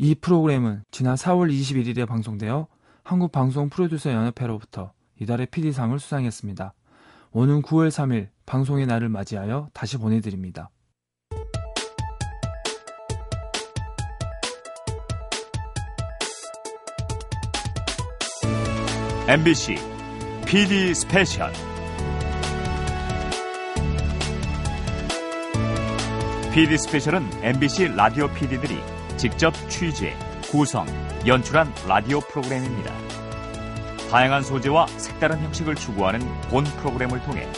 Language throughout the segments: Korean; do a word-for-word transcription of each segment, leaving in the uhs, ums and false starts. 이 프로그램은 지난 사월 이십일일에 방송되어 한국방송프로듀서연합회로부터 이달의 피디상을 수상했습니다. 오는 구월 삼일 방송의 날을 맞이하여 다시 보내드립니다. 엠비씨 피디 스페셜 피디 스페셜은 엠비씨 라디오 피디들이 직접 취재, 구성, 연출한 라디오 프로그램입니다. 다양한 소재와 색다른 형식을 추구하는 본 프로그램을 통해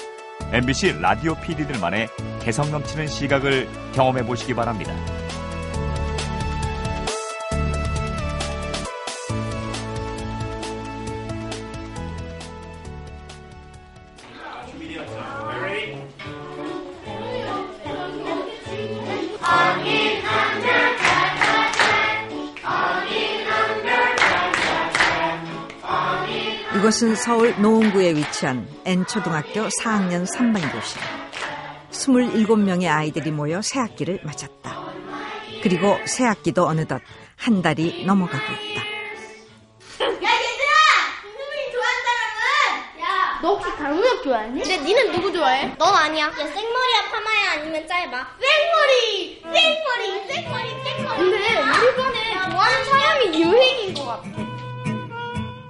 엠비씨 라디오 피디들만의 개성 넘치는 시각을 경험해 보시기 바랍니다. 이것은 서울 노원구에 위치한 N초등학교 사학년 삼반 교실. 스물일곱 명의 아이들이 모여 새학기를 맞았다. 그리고 새학기도 어느덧 한 달이 넘어가고 있다. 야, 얘들아! 선생님 좋아하는 사람은? 야! 너 혹시 강우혁 좋아하니? 근데 니는 누구 좋아해? 넌 아니야. 야, 생머리야, 파마야, 아니면 짧아? 생머리! 생머리! 생머리! 생머리! 근데 우리 반에 좋아하는 사람이 유행인 것 같아.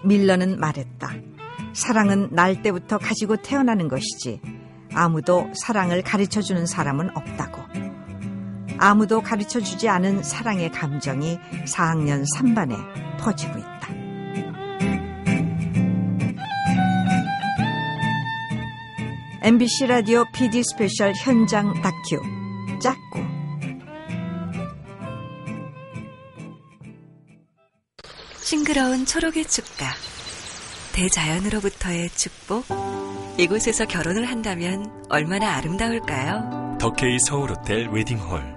밀러는 말했다. 사랑은 날 때부터 가지고 태어나는 것이지 아무도 사랑을 가르쳐주는 사람은 없다고. 아무도 가르쳐주지 않은 사랑의 감정이 사학년 삼반에 퍼지고 있다. 엠비씨 라디오 피디 스페셜 현장 다큐 짝꿍. 싱그러운 초록의 축가, 대자연으로부터의 축복. 이곳에서 결혼을 한다면 얼마나 아름다울까요? 더케이 서울호텔 웨딩홀.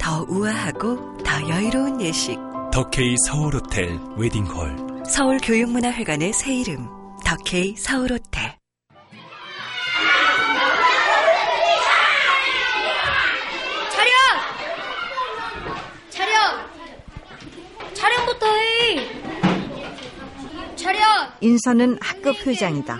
더 우아하고 더 여유로운 예식. 더케이 서울호텔 웨딩홀. 서울교육문화회관의 새 이름 더케이 서울호텔. 인선은 학급 회장이다.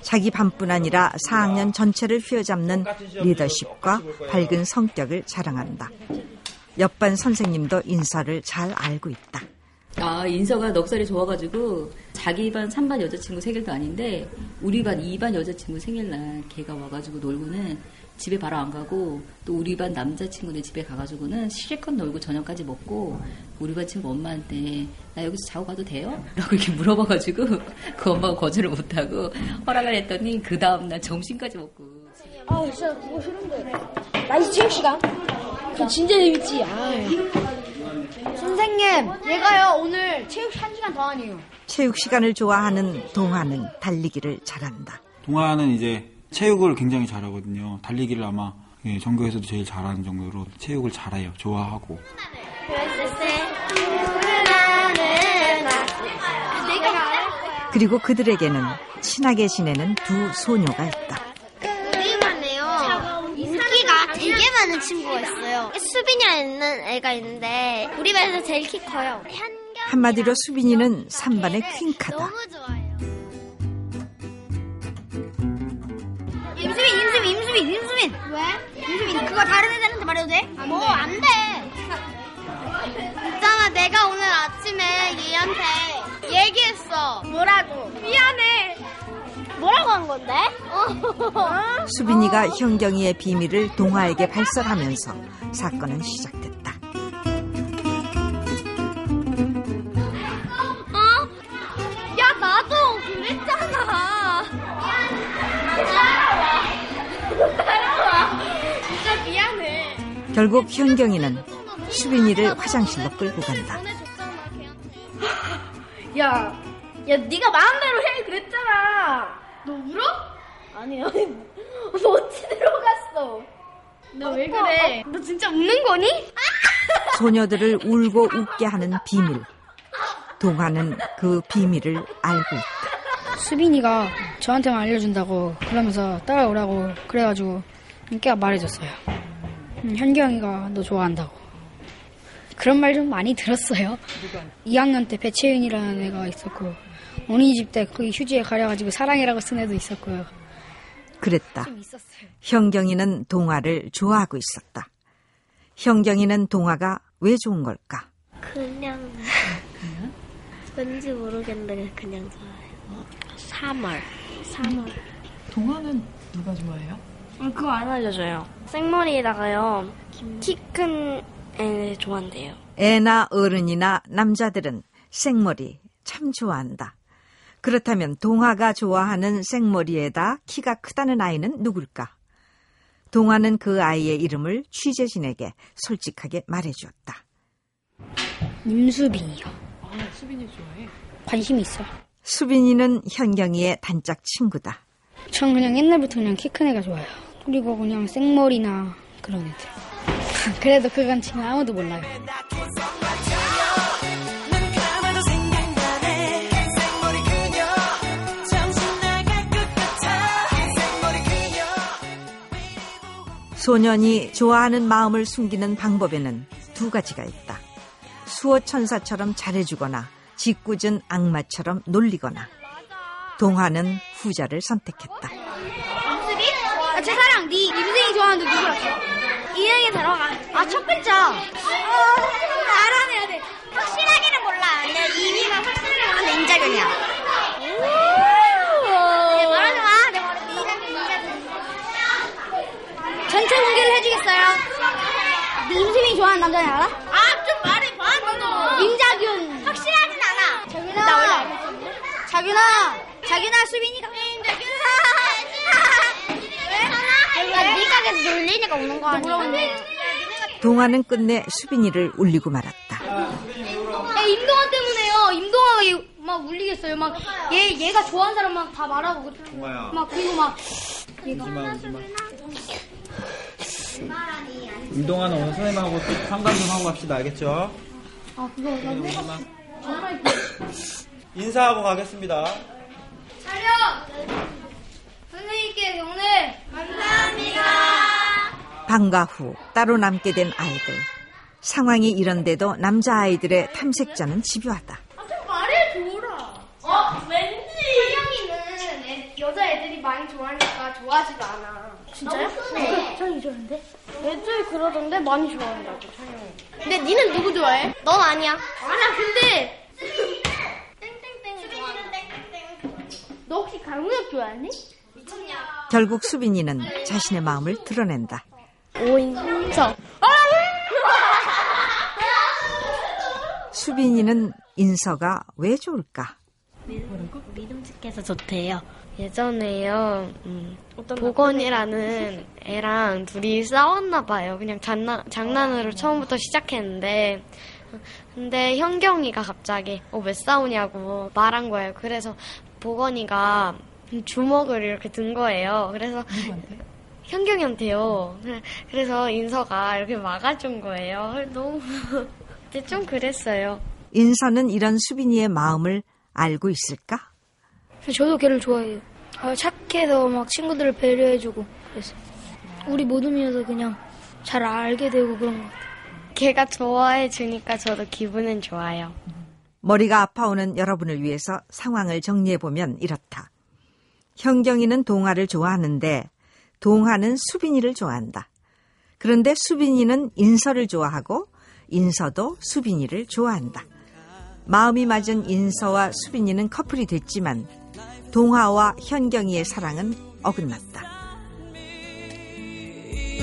자기 반뿐 아니라 사학년 전체를 휘어잡는 리더십과 밝은 성격을 자랑한다. 옆반 선생님도 인서를 잘 알고 있다. 아, 인서가 넉살이 좋아가지고 자기 반 삼반 여자친구 생일도 아닌데 우리 반 이반 여자친구 생일날 걔가 와가지고 놀고는 집에 바로 안 가고, 또 우리 반 남자친구네 집에 가가지고는 실컷 놀고 저녁까지 먹고, 우리 반 친구 엄마한테 나 여기서 자고 가도 돼요? 라고 이렇게 물어봐가지고 그 엄마가 거절을 못하고 허락을 했더니 그 다음날 점심까지 먹고. 아 진짜 그거 싫은데. 나이스 체육 시간. 그거 진짜 재밌지. 아. 선생님, 얘가요 오늘 체육 한 시간 더 하네요. 체육 시간을 좋아하는 동아는 달리기를 잘한다. 동아는 이제 체육을 굉장히 잘하거든요. 달리기를 아마 예, 전교에서도 제일 잘하는 정도로 체육을 잘해요. 좋아하고. 그리고 그들에게는 친하게 지내는 두 소녀가 있다. 인기가 되게 많은 친구가 있어요. 수빈이라는 애가 있는데 우리 반에서 제일 키 커요. 한마디로 수빈이는 삼반의 퀸카다. 너무 좋아요. 임수빈, 임수빈, 임수빈, 임수빈. 왜? 임수빈, 그거 다른 애들한테 말해도 돼? 안 뭐, 돼. 안 돼. 있잖아, 내가 오늘 아침에 얘한테 얘기했어. 뭐라고? 미안해. 뭐라고 한 건데? 어. 수빈이가 현경이의 비밀을 동아에게 발설하면서 사건은 시작됐다. 어? 야, 나도 그랬잖아. 진짜 미안해. 결국 현경이는 수빈이를 화장실로 끌고 간다. 야, 야, 네가 마음대로 해 그랬잖아. 너 울어? 아니, 아니. 너 어찌 들어갔어? 너 왜 그래? 너 진짜 웃는 거니? 소녀들을 울고 웃게 하는 비밀. 동화는 그 비밀을 알고 있다. 수빈이가 저한테만 알려준다고 그러면서 따라오라고 그래가지고 걔가 말해줬어요. 응, 현경이가 너 좋아한다고. 그런 말 좀 많이 들었어요. 이 학년 때 배채윤이라는 애가 있었고, 어린이집 때 거기 휴지에 가려가지고 사랑이라고 쓴 애도 있었고요. 그랬다. 현경이는 동화를 좋아하고 있었다. 현경이는 동화가 왜 좋은 걸까? 그냥 왠지 모르겠는데 그냥 좋아해요. 삼월 삼월 음. 동화는 누가 좋아해요? 음, 그거 안 알려줘요. 생머리에다가요 키 큰 애 좋아한대요. 애나 어른이나 남자들은 생머리 참 좋아한다. 그렇다면 동화가 좋아하는 생머리에다 키가 크다는 아이는 누굴까? 동화는 그 아이의 이름을 취재진에게 솔직하게 말해주었다. 임수빈이요. 아, 수빈이 좋아해? 관심이 있어. 수빈이는 현경이의 단짝 친구다. 전 그냥 옛날부터 그냥 키 큰 애가 좋아요. 그리고 그냥 생머리나 그런 애들. 그래도 그건 지금 아무도 몰라요. 소년이 좋아하는 마음을 숨기는 방법에는 두 가지가 있다. 수호천사처럼 잘해주거나 짓궂은 악마처럼 놀리거나. 동화는 후자를 선택했다. 암수빈? 아, 제 사랑, 네 인생이 좋아하는 너 누구야? 인생이 들어가. 아, 첫 글자. 어, 알아내야 돼. 확실하게는 몰라. 내 이미가 확실하게 나는 인자견이야. 내 말하지 마. 내 말하지 마. 인자견, 인자견. 전체 공개를 해주겠어요. 네 임수빈이 좋아하는 남자는 알아? 아, 좀 말해봐, 너도. 임자균. 확실하진 않아. 자균아. 나 원래 알고 있었는데. 자균아. 자균아, 수빈이가. 왜? 야, 네가 계속 놀리니까 우는 거 아니야? 동화는 끝내 수빈이를 울리고 말았다. 야, 임동화 때문에요. 임동화가 얘 막 울리겠어요. 막 얘 얘가 좋아하는 사람 막 다 말하고. 동화야. 막 그리고 막. 얘가. 임동환은 오늘 선생님하고 또 상담 좀 하고 갑시다. 알겠죠? 아, 그거 나 내가 인사하고 가겠습니다. 촬영! 선생님께 오늘 감사합니다. 방과 후 따로 남게 된 아이들. 상황이 이런데도 남자아이들의 탐색자는 집요하다. 아, 좀 말해줘라. 어? 왠지 선영이는 여자애들이 많이 좋아하니까 좋아하지도 않아. 진짜요? 네. 찬영이 좋아하는데? 애들 그러던데 많이 좋아한다고, 찬영이. 근데 니는 누구 좋아해? 넌 아니야. 아나 근데 땡땡땡을 좋아하는 너 혹시 강우혁 좋아하니? 미쳤냐? 결국 수빈이는 자신의 마음을 드러낸다. 오인성. 수빈이는 인서가 왜 좋을까? 믿음직해서 좋대요. 예전에요, 음, 보건이라는 애랑 둘이 싸웠나 봐요. 그냥 장난, 장난으로 처음부터 시작했는데, 근데 현경이가 갑자기 어, 왜 싸우냐고 말한 거예요. 그래서 보건이가 주먹을 이렇게 든 거예요. 그래서 현경이한테요. 그래서 인서가 이렇게 막아준 거예요. 너무 좀 그랬어요. 인서는 이런 수빈이의 마음을 알고 있을까? 저도 걔를 좋아해요. 아, 착해서 막 친구들을 배려해주고 그랬어요. 우리 모둠이어서 그냥 잘 알게 되고 그런 것 같아요. 걔가 좋아해주니까 저도 기분은 좋아요. 머리가 아파오는 여러분을 위해서 상황을 정리해보면 이렇다. 현경이는 동화를 좋아하는데 동화는 수빈이를 좋아한다. 그런데 수빈이는 인서를 좋아하고 인서도 수빈이를 좋아한다. 마음이 맞은 인서와 수빈이는 커플이 됐지만 동화와 현경이의 사랑은 어긋났다. 이제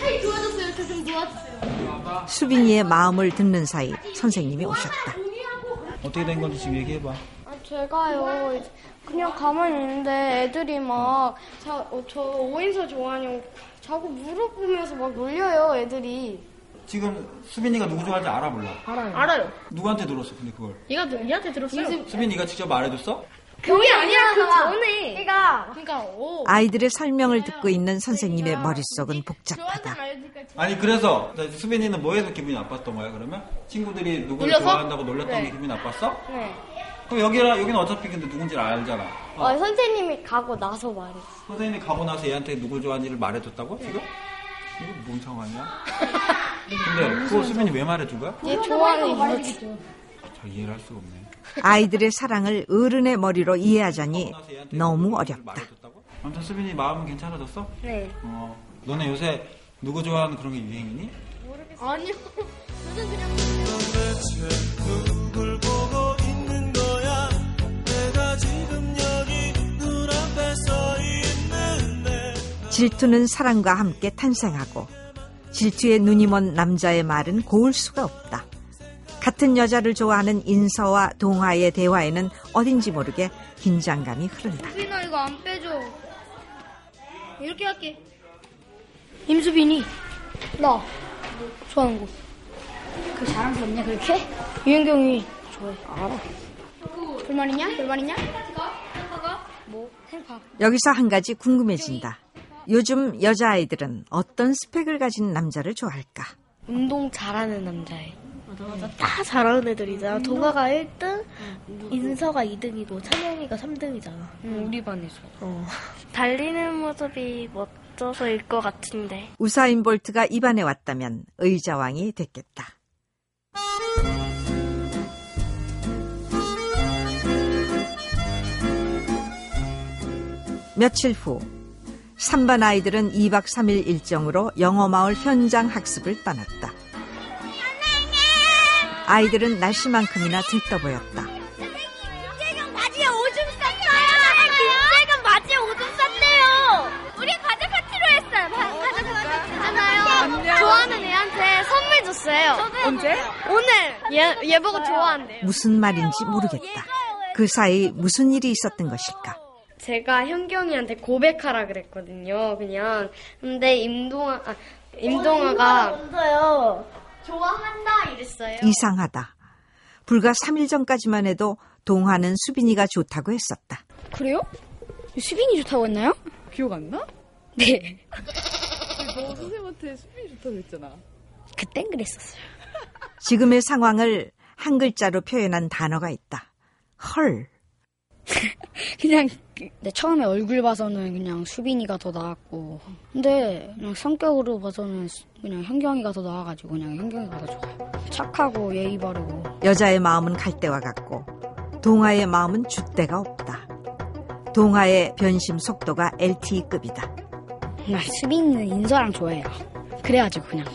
사이 좋아졌어요. 이렇게 좀 좋아졌어요. 수빈이의 마음을 듣는 사이 선생님이 오셨다. 어떻게 된 건지 지금 얘기해봐. 아, 제가요. 그냥 가만히 있는데 애들이 막 저 어, 저 오인서 좋아하냐고 자꾸 물어보면서 막 놀려요, 애들이. 지금 수빈이가 누구 좋아하는지 알아, 몰라? 알아요. 알아요. 누구한테 들었어, 근데 그걸? 얘가, 얘한테 들었어요. 수빈, 수빈이가 직접 말해줬어? 그게 아니라 그 전에. 얘가. 그러니까, 오. 아이들의 설명을 듣고 있는 선생님의 머릿속은 복잡하다. 아니, 그래서 수빈이는 뭐해서 기분이 나빴던 거야, 그러면? 친구들이 누구를 놀려서? 좋아한다고 놀렸던 네. 게 기분이 나빴어? 네. 그럼 여기라, 여기는 어차피 근데 누군지를 알잖아. 어. 어, 선생님이 가고 나서 말했어. 선생님이 가고 나서 얘한테 누굴 좋아하는지를 말해줬다고? 네. 지금? 이거 뭔 상황이야? 근데 그거 수빈이 왜 말해준 거야? 얘 좋아하는 이유지. 잘 이해를 할 수가 없네. 아이들의 사랑을 어른의 머리로 이해하자니 너무 어렵다. 아무튼 수빈이 마음은 괜찮아졌어? 네. 어, 너네 요새 누구 좋아하는 그런 게 유행이니? 모르겠어. 아니요. 요새 그냥. 도대체 누굴 보고 있는 거야? 내가 지금 여기 눈앞에 서 있는 내. 질투는 사랑과 함께 탄생하고 질투에 눈이 먼 남자의 말은 고울 수가 없다. 같은 여자를 좋아하는 인서와 동화의 대화에는 어딘지 모르게 긴장감이 흐른다. 수빈아 이거 안 빼줘. 이렇게 할게. 임수빈이 나 좋아하는 거. 그 잘한 게 없냐 그렇게? 유현경이 좋아해. 알아. 불만이냐? 불만이냐? 뭐? 여기서 한 가지 궁금해진다. 요즘 여자아이들은 어떤 스펙을 가진 남자를 좋아할까? 운동 잘하는 남자애. 다 잘하는 애들이잖아. 음. 동아가 일 등, 음. 인서가 이 등이고 찬영이가 삼 등이잖아. 음. 우리 반에서. 어. 달리는 모습이 멋져서일 것 같은데. 우사인 볼트가 이 반에 왔다면 의자왕이 됐겠다. 며칠 후 삼 반 아이들은 이 박 삼 일 일정으로 영어마을 현장 학습을 떠났다. 아이들은 날씨만큼이나 들떠보였다. 선생님, 김재경 바지에 오줌 쌌어요. 김재경 바지에 오줌 쌌대요. 우리 과자 파티로 했어요. 과자 파티 했잖아요. 좋아하는 애한테 선물 줬어요. 언제? 오늘. 얘, 얘 보고 좋아한대요. 무슨 말인지 모르겠다. 그 사이 무슨 일이 있었던 것일까? 제가 현경이한테 고백하라 그랬거든요. 그냥. 근데 임동아, 아, 임동아가. 먼저요. 좋아한다 이랬어요. 이상하다. 불과 삼 일 전까지만 해도 동화는 수빈이가 좋다고 했었다. 그래요? 수빈이 좋다고 했나요? 기억 안 나? 네. 너 선생님한테 수빈이 좋다고 했잖아. 그땐 그랬었어요. 지금의 상황을 한 글자로 표현한 단어가 있다. 헐. 그냥 근데 처음에 얼굴 봐서는 그냥 수빈이가 더 나았고, 근데 그냥 성격으로 봐서는 그냥 현경이가 더 나아가지고 그냥 현경이가 더 좋아요. 착하고 예의 바르고. 여자의 마음은 갈대와 같고 동아의 마음은 줏대가 없다. 동아의 변심 속도가 엘티이급이다. 나 수빈이는 인서랑 좋아해요. 그래가지고 그냥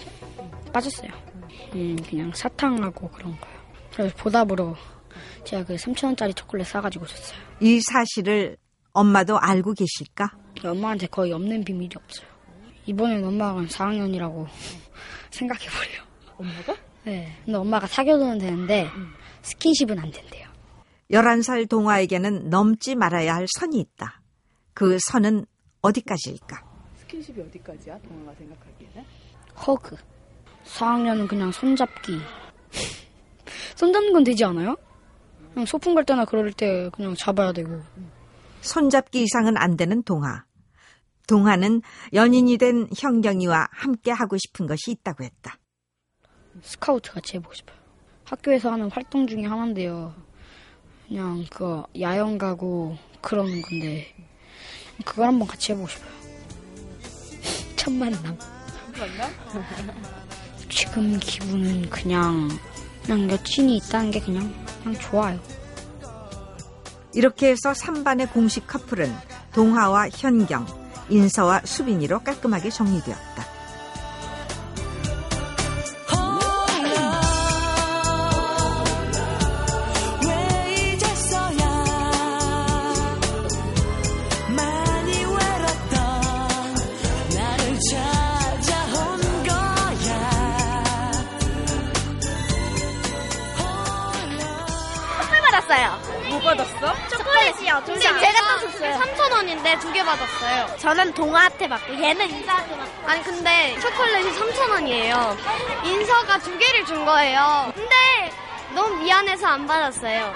빠졌어요. 음, 그냥 사탕하고 그런 거요. 그래서 보답으로 제가 그 삼천 원짜리 초콜릿 사가지고 줬어요. 이 사실을 엄마도 알고 계실까? 엄마한테 거의 없는 비밀이 없어요. 이번엔 엄마가 사 학년이라고 생각해버려요. 엄마가? 네. 근데 엄마가 사귀어도는 되는데 스킨십은 안 된대요. 열한 살 동화에게는 넘지 말아야 할 선이 있다. 그 선은 어디까지일까? 스킨십이 어디까지야? 동화가 생각하기에는? 허그. 사 학년은 그냥 손잡기. 손잡는 건 되지 않아요? 그냥 소풍 갈 때나 그럴 때 그냥 잡아야 되고. 손잡기 이상은 안 되는 동화. 동화는 연인이 된 현경이와 함께 하고 싶은 것이 있다고 했다. 스카우트 같이 해보고 싶어요. 학교에서 하는 활동 중에 하나인데요. 그냥 그거 야영 가고 그러는 건데 그걸 한번 같이 해보고 싶어요. 첫 만남. 첫 만남? 지금 기분은 그냥 그냥 여친이 있다는 게 그냥, 그냥 좋아요. 이렇게 해서 삼 반의 공식 커플은 동화와 현경, 인서와 수빈이로 깔끔하게 정리되었다. 두 개 받았어요. 저는 동아한테 받고 얘는 인서한테 받고. 아니 근데 초콜릿이 삼천 원이에요. 인서가 두 개를 준 거예요. 근데 너무 미안해서 안 받았어요.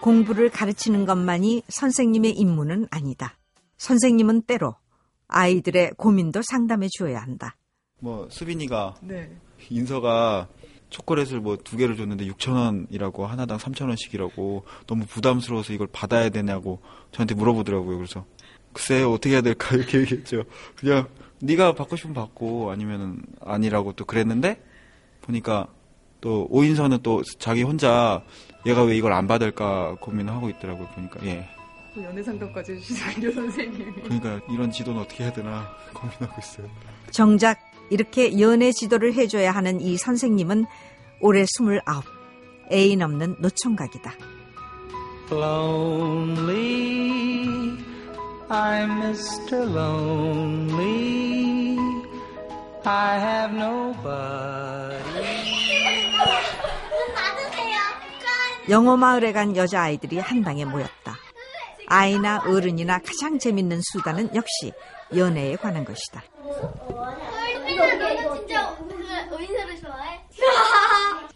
공부를 가르치는 것만이 선생님의 임무는 아니다. 선생님은 때로 아이들의 고민도 상담해 주어야 한다. 뭐 수빈이가 네. 인서가 초콜릿을 뭐 두 개를 줬는데 육천 원이라고 하나당 삼천 원씩이라고 너무 부담스러워서 이걸 받아야 되냐고 저한테 물어보더라고요. 그래서 글쎄 어떻게 해야 될까 이렇게 얘기했죠. 그냥 네가 받고 싶으면 받고 아니면은 아니라고 또 그랬는데 보니까 또 오인선은 또 자기 혼자 얘가 왜 이걸 안 받을까 고민을 하고 있더라고요. 보니까 예. 연애 상담까지 해주신 교 선생님이. 그러니까 이런 지도는 어떻게 해야 되나 고민하고 있어요. 정작 이렇게 연애 지도를 해줘야 하는 이 선생님은 올해 스물아홉, 애인 없는 노총각이다. Lonely, I'm 미스터 Lonely, I have nobody. 영어 마을에 간 여자아이들이 한 방에 모였다. 아이나 어른이나 가장 재밌는 수다는 역시 연애에 관한 것이다. 너는 진짜 오인서를 좋아해?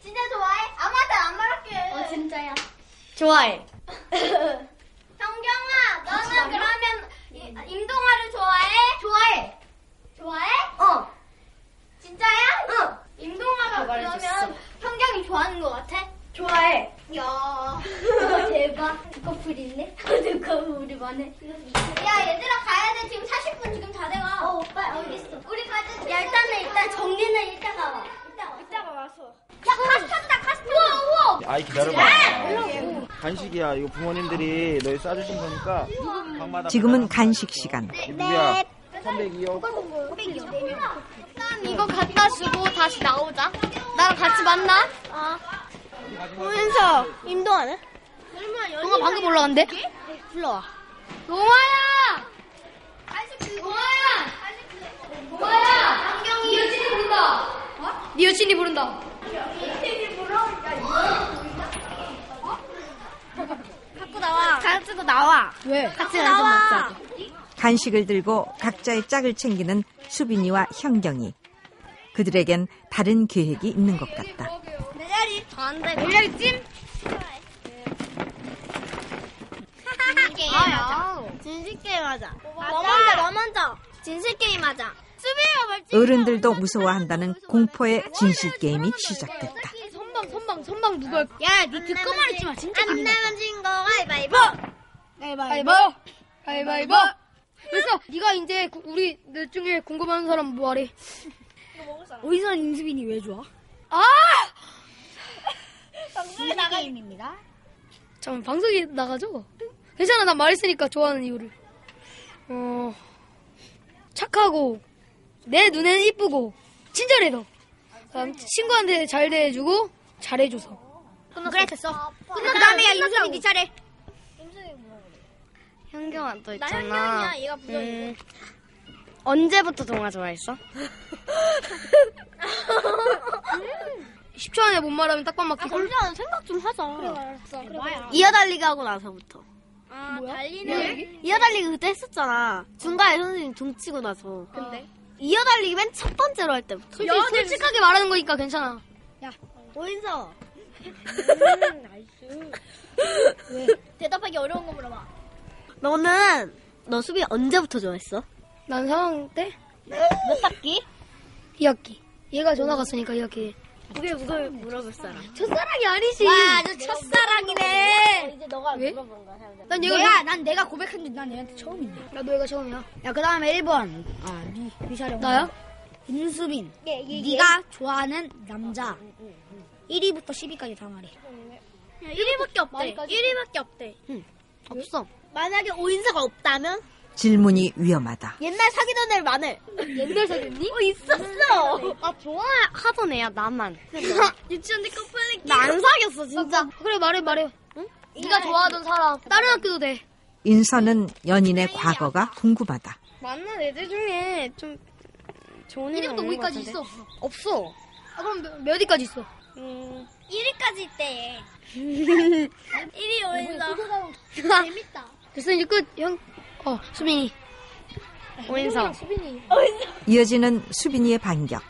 진짜 좋아해? 아무한테 안 말할게. 어 진짜야. 좋아해. 성경아, 너는 그러면 임동아를 좋아해? 좋아해. 좋아해? 어. 진짜야? 응. 임동아가 그러면 성경이 좋아하는 것 같아? 좋아해. 야, 대박. 두 커플 있네. 두 커플 우리 만에. 야, 얘들아 가야 돼. 지금 사십 분 지금 다 돼가. 어, 오빠 여기 있어. 우리 갈 때. 야, 일단은 일단 정리는 이따가 와. 이따가 이따가 와서. 야, 카스타다 카스타. 우와 우와. 아이 기다려봐. 야, 간식이야. 이거 부모님들이 너희 싸주신 거니까. 방마다 지금은 간식 시간. 네. 삼백이요. 삼백이요. 일단 이거 갖다 주고 다시 나오자. 나랑 같이 만나. 어. 오인서 임동아는? 동아 방금 올라갔는데? 불러와. 동아야! 동아야! 동아야! 안경이 여친이 부른다. 어? 네 여친이 부른다. 여친이 불러? 갖고 나와. 가지고 나와. 왜? 같이 나와. 간식을 들고 각자의 짝을 챙기는 수빈이와 현경이. 그들에겐 다른 계획이 있는 것 같다. 안돼. 물량이 찜? 진실게임 하자. 진실게임 하자. 너 먼저, 너 먼저. 진실게임 하자. 어른들도 무서워한다는 공포의 진실게임이 시작됐다. 선방, 선방, 선방 누가. 야, 너 듣고 말했지 마. 진짜 안 내면 진 거 가위바위보. 가위바위보. 가위바위보. 그래서 네가 이제 우리 내 중에 궁금한 사람 뭐하래? 오이선 임수빈이 왜 좋아? 아! 방송에 나가 게임입니다. 잠깐 방송에 나가죠? 괜찮아, 난 말했으니까 좋아하는 이유를. 어 착하고 내 눈에는 이쁘고 친절해서 친구한테 잘 대해주고 잘해줘서. 그래 됐어. 그 다음에 야 임수빈 네 차례. 임수빈 뭐야? 현경아 또 있잖아. 나 현경이야. 얘가 부정이고. 음, 언제부터 동화 좋아했어? 십 초 안에 못 말하면 딱밤 맞기. 아, 그냥 생각 좀 하자. 그래, 알았어. 그래, 이어달리기 하고 나서부터. 아, 뭐야? 달리는? 이어달리기 그때 했었잖아. 중간에 선생님 종치고 나서. 근데? 이어달리기 맨 첫 번째로 할 때부터. 야, 솔직하게 말하는 거니까 괜찮아. 야, 오인서. 음, 나이스. 왜? 대답하기 어려운 거 물어봐. 너는, 너 수빈 언제부터 좋아했어? 난 사 학년 때? 몇 학기? 이 학기. 얘가 전화 갔으니까 이 학기. 그게 누굴 물어볼 사람? 첫사랑이 아니지. 와, 너 첫사랑이네. 이제 너가 왜? 물어보는 거야. 사람들. 난 얘가 내가, 난 내가 고백한 게 난 얘한테 처음인데. 나도 얘가 처음이야. 야, 그 다음에 일 번. 아, 니, 니 사령. 나요? 임수빈. 예, 예, 네가 예. 좋아하는 남자. 응, 응. 일 위부터 십 위까지 다 말해. 야, 일 위밖에 없대. 일 위밖에 없대. 응. 없어. 만약에 오인서가 없다면? 질문이 위험하다. 옛날 사귀던 애를 많을. 옛날 사귀었니? 어, 있었어. 아, 좋아하던 애야, 나만. 유치원 때 커플링. 나 안 사귀었어, 진짜. 그래, 말해, 말해. 응? 네가 좋아하던 사람. 다른 학교도 돼. 인선은 연인의 과거가 궁금하다. 만난 애들 중에 좀 좋은 애는 없는 것 같은데. 일위부터 오위까지 있어. 없어. 아, 그럼 몇, 몇 위까지 있어? 음, 일 위까지 있대. 일 위 오인서. 재밌다. 글쎄, 이제 끝, 형. 어, 수빈이. 오인서. 수빈이. 이어지는 수빈이의 반격.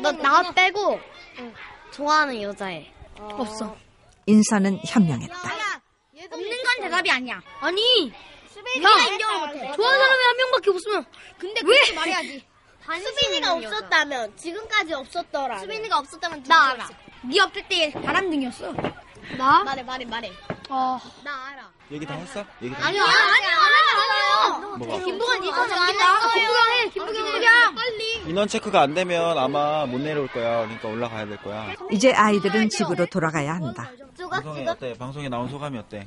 너 나 빼고 응. 좋아하는 여자애. 어... 없어. 인서는 현명했다. 야, 없는 건 대답이 아니야. 아니. 수빈이가 인정을 못해. 좋아하는 사람이 한 명밖에 없으면. 근데 그렇게 말해야지. 수빈이가 없었다면 여자. 지금까지 없었더라. 수빈이가 없었다면 나 알아. 네 없을 때 바람둥이였어. 나? 말해 말해 말해. 어. 나 알아. 얘기 다 했어? 얘기 다 아니야 아니야 안 해요. 뭐가? 김부겸 이전 안 했어. 김부겸 해. 김부겸 김부겸. 빨리. 인원 체크가 안 되면 아마 못 내려올 거야. 그러니까 올라가야 될 거야. 이제 아이들은 집으로 돌아가야 한다. 방송에 어때? 방송에 나온 소감이 어때?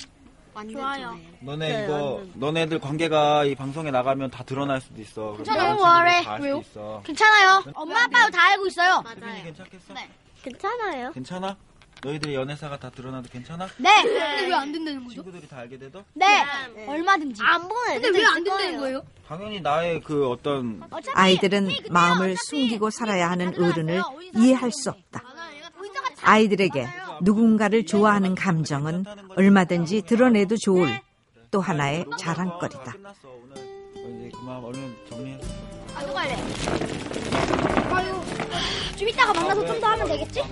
좋아요. 너네 네, 이거 완전. 너네들 관계가 이 방송에 나가면 다 드러날 수도 있어. 괜찮아요. 뭐하래? 왜요? 있어. 괜찮아요. 엄마 아빠도 다 알고 있어요. 맞아요. 괜찮겠어? 네. 괜찮아요. 괜찮아? 너희들의 연애사가 다 드러나도 괜찮아? 네. 네. 근데 왜 안 된다는 거죠? 친구들이 다 알게 돼도? 네. 네. 네. 얼마든지. 안 보여요. 근데 왜 안 된다는 거예요? 당연히 나의 그 어떤 아이들은 네, 마음을 숨기고 살아야 하는 어른을 이해할 수 없다. 아이들에게. 맞아요. 누군가를 좋아하는 감정은 얼마든지 드러내도 좋을 또 하나의 자랑거리다. 아, 누가 할래? 아유, 좀 이따가 만나서 좀 더 하면 되겠지?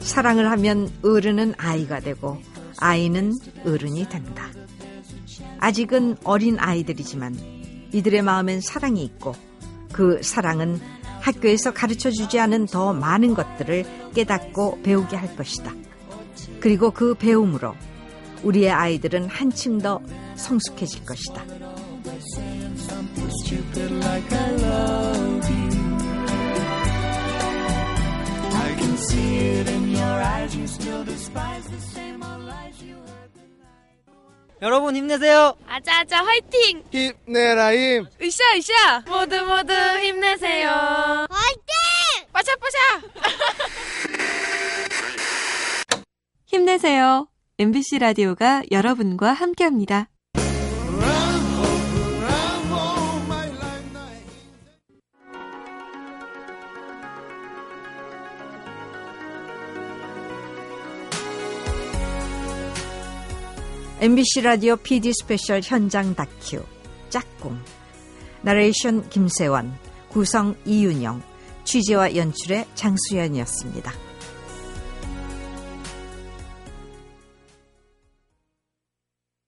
사랑을 하면 어른은 아이가 되고 아이는 어른이 된다. 아직은 어린 아이들이지만 이들의 마음엔 사랑이 있고 그 사랑은 학교에서 가르쳐주지 않은 더 많은 것들을 깨닫고 배우게 할 것이다. 그리고 그 배움으로 우리의 아이들은 한층 더 성숙해질 것이다. 여러분 힘내세요. 아자아자 화이팅. 힘내라 힘. 으쌰 으쌰. 모두 모두 힘내세요. 화이팅. 빠샤빠샤. 힘내세요. 엠비씨 라디오가 여러분과 함께합니다. 엠비씨 라디오 피디 스페셜 현장 다큐 짝꿍. 나레이션 김세원, 구성 이윤영, 취재와 연출의 장수연이었습니다.